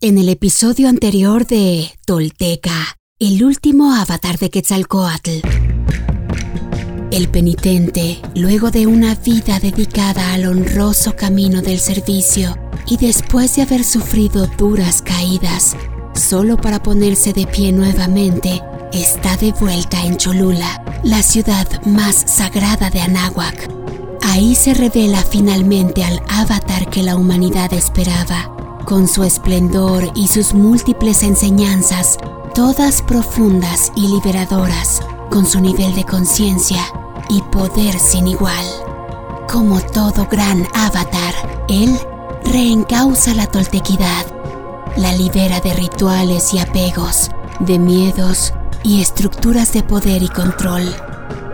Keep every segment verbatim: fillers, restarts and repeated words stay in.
En el episodio anterior de Tolteca, el último avatar de Quetzalcóatl, el penitente, luego de una vida dedicada al honroso camino del servicio y después de haber sufrido duras caídas, solo para ponerse de pie nuevamente, está de vuelta en Cholula, la ciudad más sagrada de Anáhuac. Ahí se revela finalmente al avatar que la humanidad esperaba. Con su esplendor y sus múltiples enseñanzas, todas profundas y liberadoras, con su nivel de conciencia y poder sin igual. Como todo gran avatar, él reencausa la toltequidad, la libera de rituales y apegos, de miedos y estructuras de poder y control.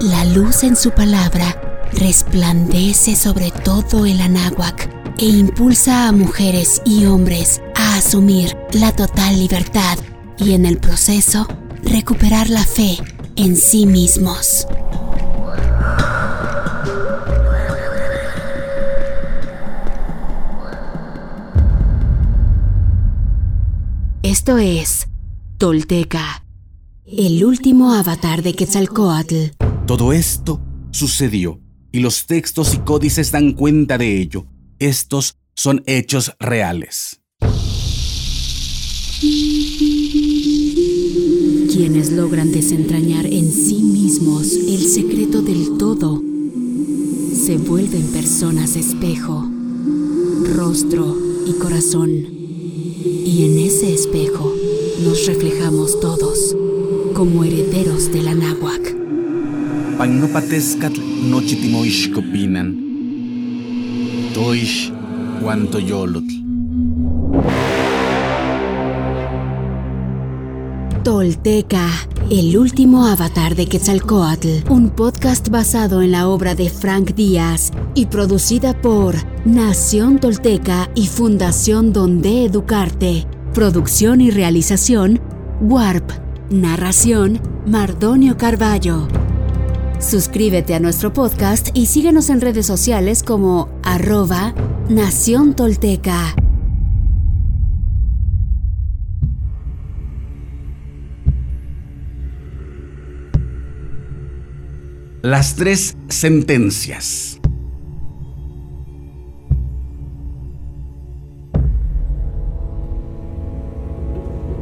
La luz en su palabra resplandece sobre todo el Anáhuac, e impulsa a mujeres y hombres a asumir la total libertad y en el proceso recuperar la fe en sí mismos. Esto es Tolteca, el último avatar de Quetzalcóatl. Todo esto sucedió y los textos y códices dan cuenta de ello. Estos son hechos reales. Quienes logran desentrañar en sí mismos el secreto del todo, se vuelven personas espejo, rostro y corazón. Y en ese espejo nos reflejamos todos, como herederos del Anáhuac. Painopatezcatl nochitimoixcopinan. Toish Guantoyolotl. Tolteca, el último avatar de Quetzalcóatl, un podcast basado en la obra de Frank Díaz y producida por Nación Tolteca y Fundación Donde Educarte. Producción y realización, Warp. Narración, Mardonio Carballo. Suscríbete a nuestro podcast y síguenos en redes sociales como arroba Nación Tolteca. Las tres sentencias.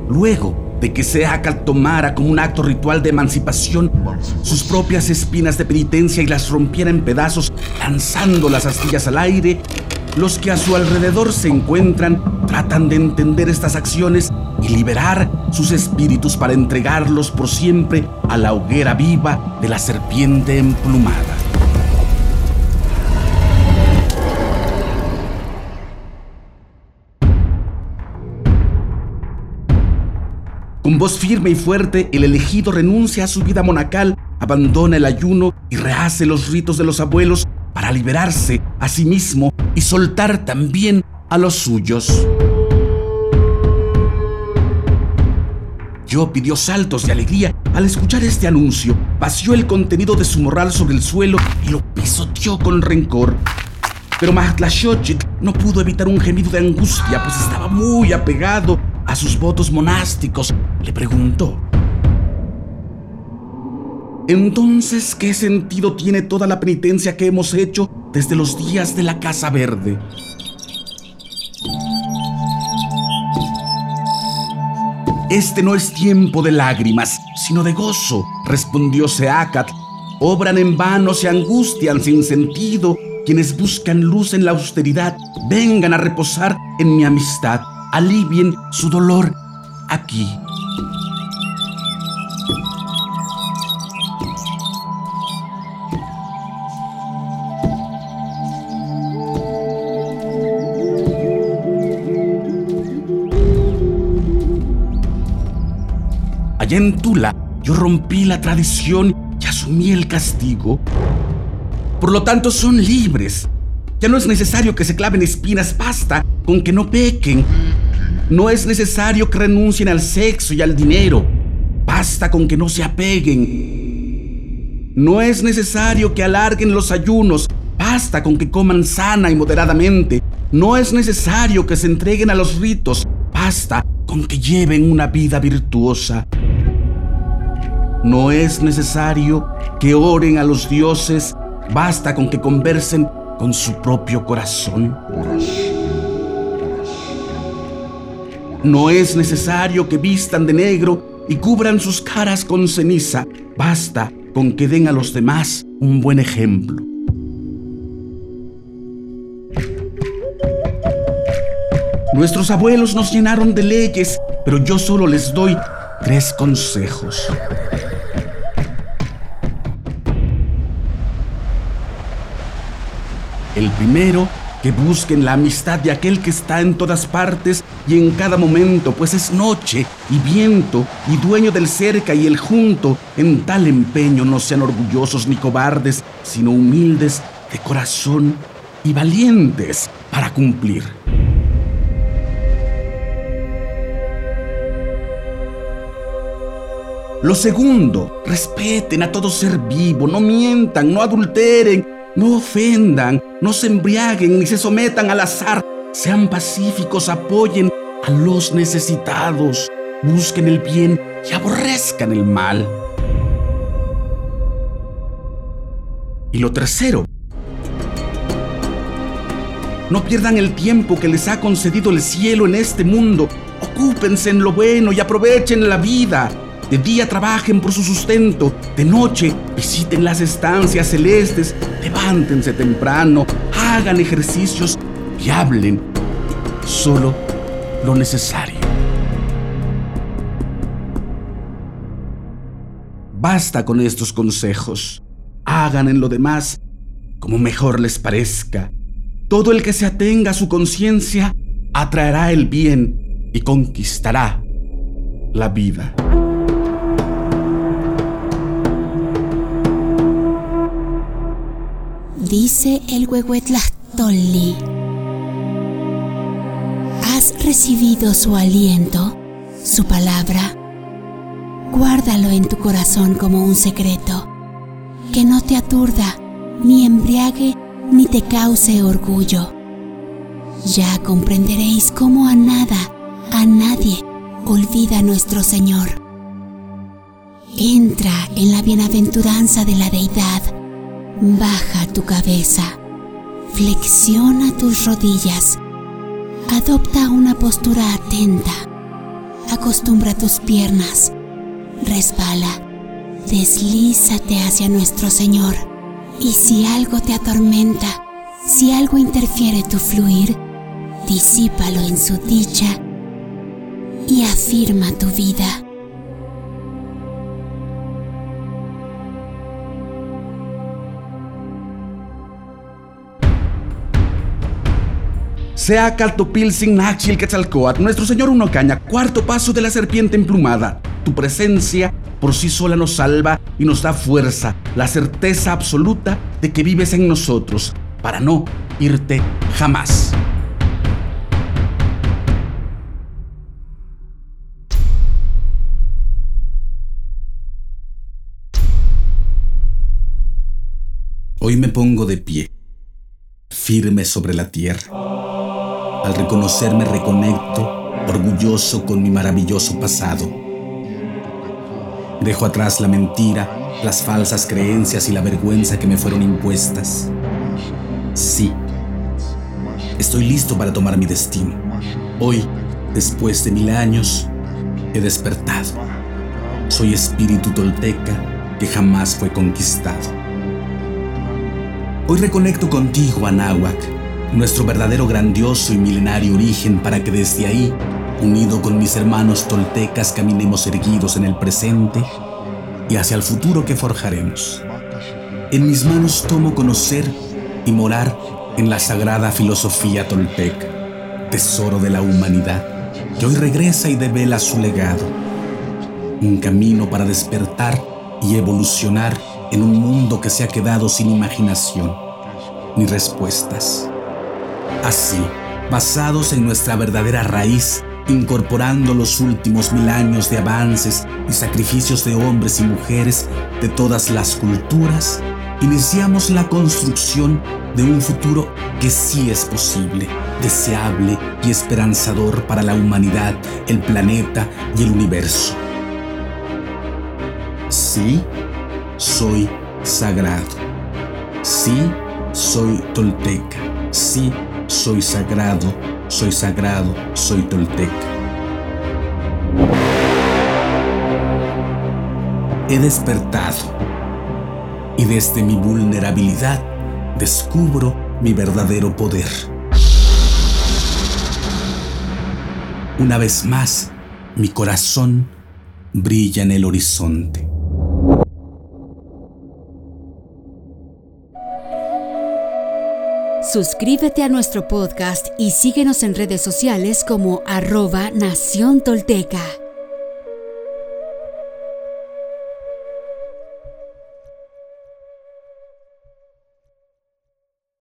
Luego de que Ce Ácatl tomara como un acto ritual de emancipación sus propias espinas de penitencia y las rompiera en pedazos, lanzando las astillas al aire, los que a su alrededor se encuentran tratan de entender estas acciones y liberar sus espíritus para entregarlos por siempre a la hoguera viva de la serpiente emplumada. Con voz firme y fuerte, el elegido renuncia a su vida monacal, abandona el ayuno y rehace los ritos de los abuelos para liberarse a sí mismo y soltar también a los suyos. Yo pidió saltos de alegría al escuchar este anuncio, vació el contenido de su morral sobre el suelo y lo pisoteó con rencor. Pero Matlalxóchitl no pudo evitar un gemido de angustia, pues estaba muy apegado a sus votos monásticos, le preguntó: «Entonces, ¿qué sentido tiene toda la penitencia que hemos hecho desde los días de la Casa Verde?» «Este no es tiempo de lágrimas, sino de gozo», respondió Ce Ácatl. «Obran en vano, se angustian sin sentido. Quienes buscan luz en la austeridad, vengan a reposar en mi amistad. Alivien su dolor aquí». Allá en Tula, yo rompí la tradición y asumí el castigo. Por lo tanto, son libres. Ya no es necesario que se claven espinas, basta con que no pequen. No es necesario que renuncien al sexo y al dinero. Basta con que no se apeguen. No es necesario que alarguen los ayunos. Basta con que coman sana y moderadamente. No es necesario que se entreguen a los ritos. basta con que lleven una vida virtuosa. No es necesario que oren a los dioses, basta con que conversen con su propio corazón. No es necesario que vistan de negro y cubran sus caras con ceniza, basta con que den a los demás un buen ejemplo. Nuestros abuelos nos llenaron de leyes, pero yo solo les doy tres consejos. El primero, que busquen la amistad de aquel que está en todas partes y en cada momento, pues es noche y viento y dueño del cerca y el junto. En tal empeño no sean orgullosos ni cobardes, sino humildes de corazón y valientes para cumplir. Lo segundo, respeten a todo ser vivo, no mientan, no adulteren, no ofendan, no se embriaguen ni se sometan al azar. Sean pacíficos, apoyen a los necesitados, busquen el bien y aborrezcan el mal. Y lo tercero, no pierdan el tiempo que les ha concedido el cielo en este mundo. Ocúpense en lo bueno y aprovechen la vida. De día trabajen por su sustento, de noche visiten las estancias celestes, levántense temprano, hagan ejercicios y hablen solo lo necesario. Basta con estos consejos. Hagan en lo demás como mejor les parezca. Todo el que se atenga a su conciencia atraerá el bien y conquistará la vida. Dice el Huehuetlahtolli: has recibido su aliento, su palabra. Guárdalo en tu corazón como un secreto, que no te aturda, ni embriague, ni te cause orgullo. Ya comprenderéis cómo a nada, a nadie, olvida nuestro Señor. Entra en la bienaventuranza de la Deidad. Baja tu cabeza, flexiona tus rodillas, adopta una postura atenta, acostumbra tus piernas, resbala, deslízate hacia nuestro Señor. Y si algo te atormenta, si algo interfiere tu fluir, disípalo en su dicha y afirma tu vida. Ce Ácatl Topiltzin Nacxitl Quetzalcóatl, nuestro señor Uno Caña, cuarto paso de la serpiente emplumada. Tu presencia por sí sola nos salva y nos da fuerza, la certeza absoluta de que vives en nosotros, para no irte jamás. Hoy me pongo de pie, firme sobre la tierra. Al reconocerme reconecto, orgulloso con mi maravilloso pasado. Dejo atrás la mentira, las falsas creencias y la vergüenza que me fueron impuestas. Sí, estoy listo para tomar mi destino. Hoy, después de mil años, he despertado. Soy espíritu tolteca que jamás fue conquistado. Hoy reconecto contigo, Anáhuac, nuestro verdadero grandioso y milenario origen, para que desde ahí, unido con mis hermanos toltecas, caminemos erguidos en el presente y hacia el futuro que forjaremos. En mis manos tomo conocer y morar en la sagrada filosofía tolteca, tesoro de la humanidad, que hoy regresa y devela su legado. Un camino para despertar y evolucionar en un mundo que se ha quedado sin imaginación ni respuestas. Así, basados en nuestra verdadera raíz, incorporando los últimos mil años de avances y sacrificios de hombres y mujeres de todas las culturas, iniciamos la construcción de un futuro que sí es posible, deseable y esperanzador para la humanidad, el planeta y el universo. Sí, soy sagrado. Sí, soy tolteca. Sí, soy sagrado, soy sagrado, soy tolteca. He despertado y desde mi vulnerabilidad descubro mi verdadero poder. Una vez más, mi corazón brilla en el horizonte. Suscríbete a nuestro podcast y síguenos en redes sociales como arroba Nación Tolteca.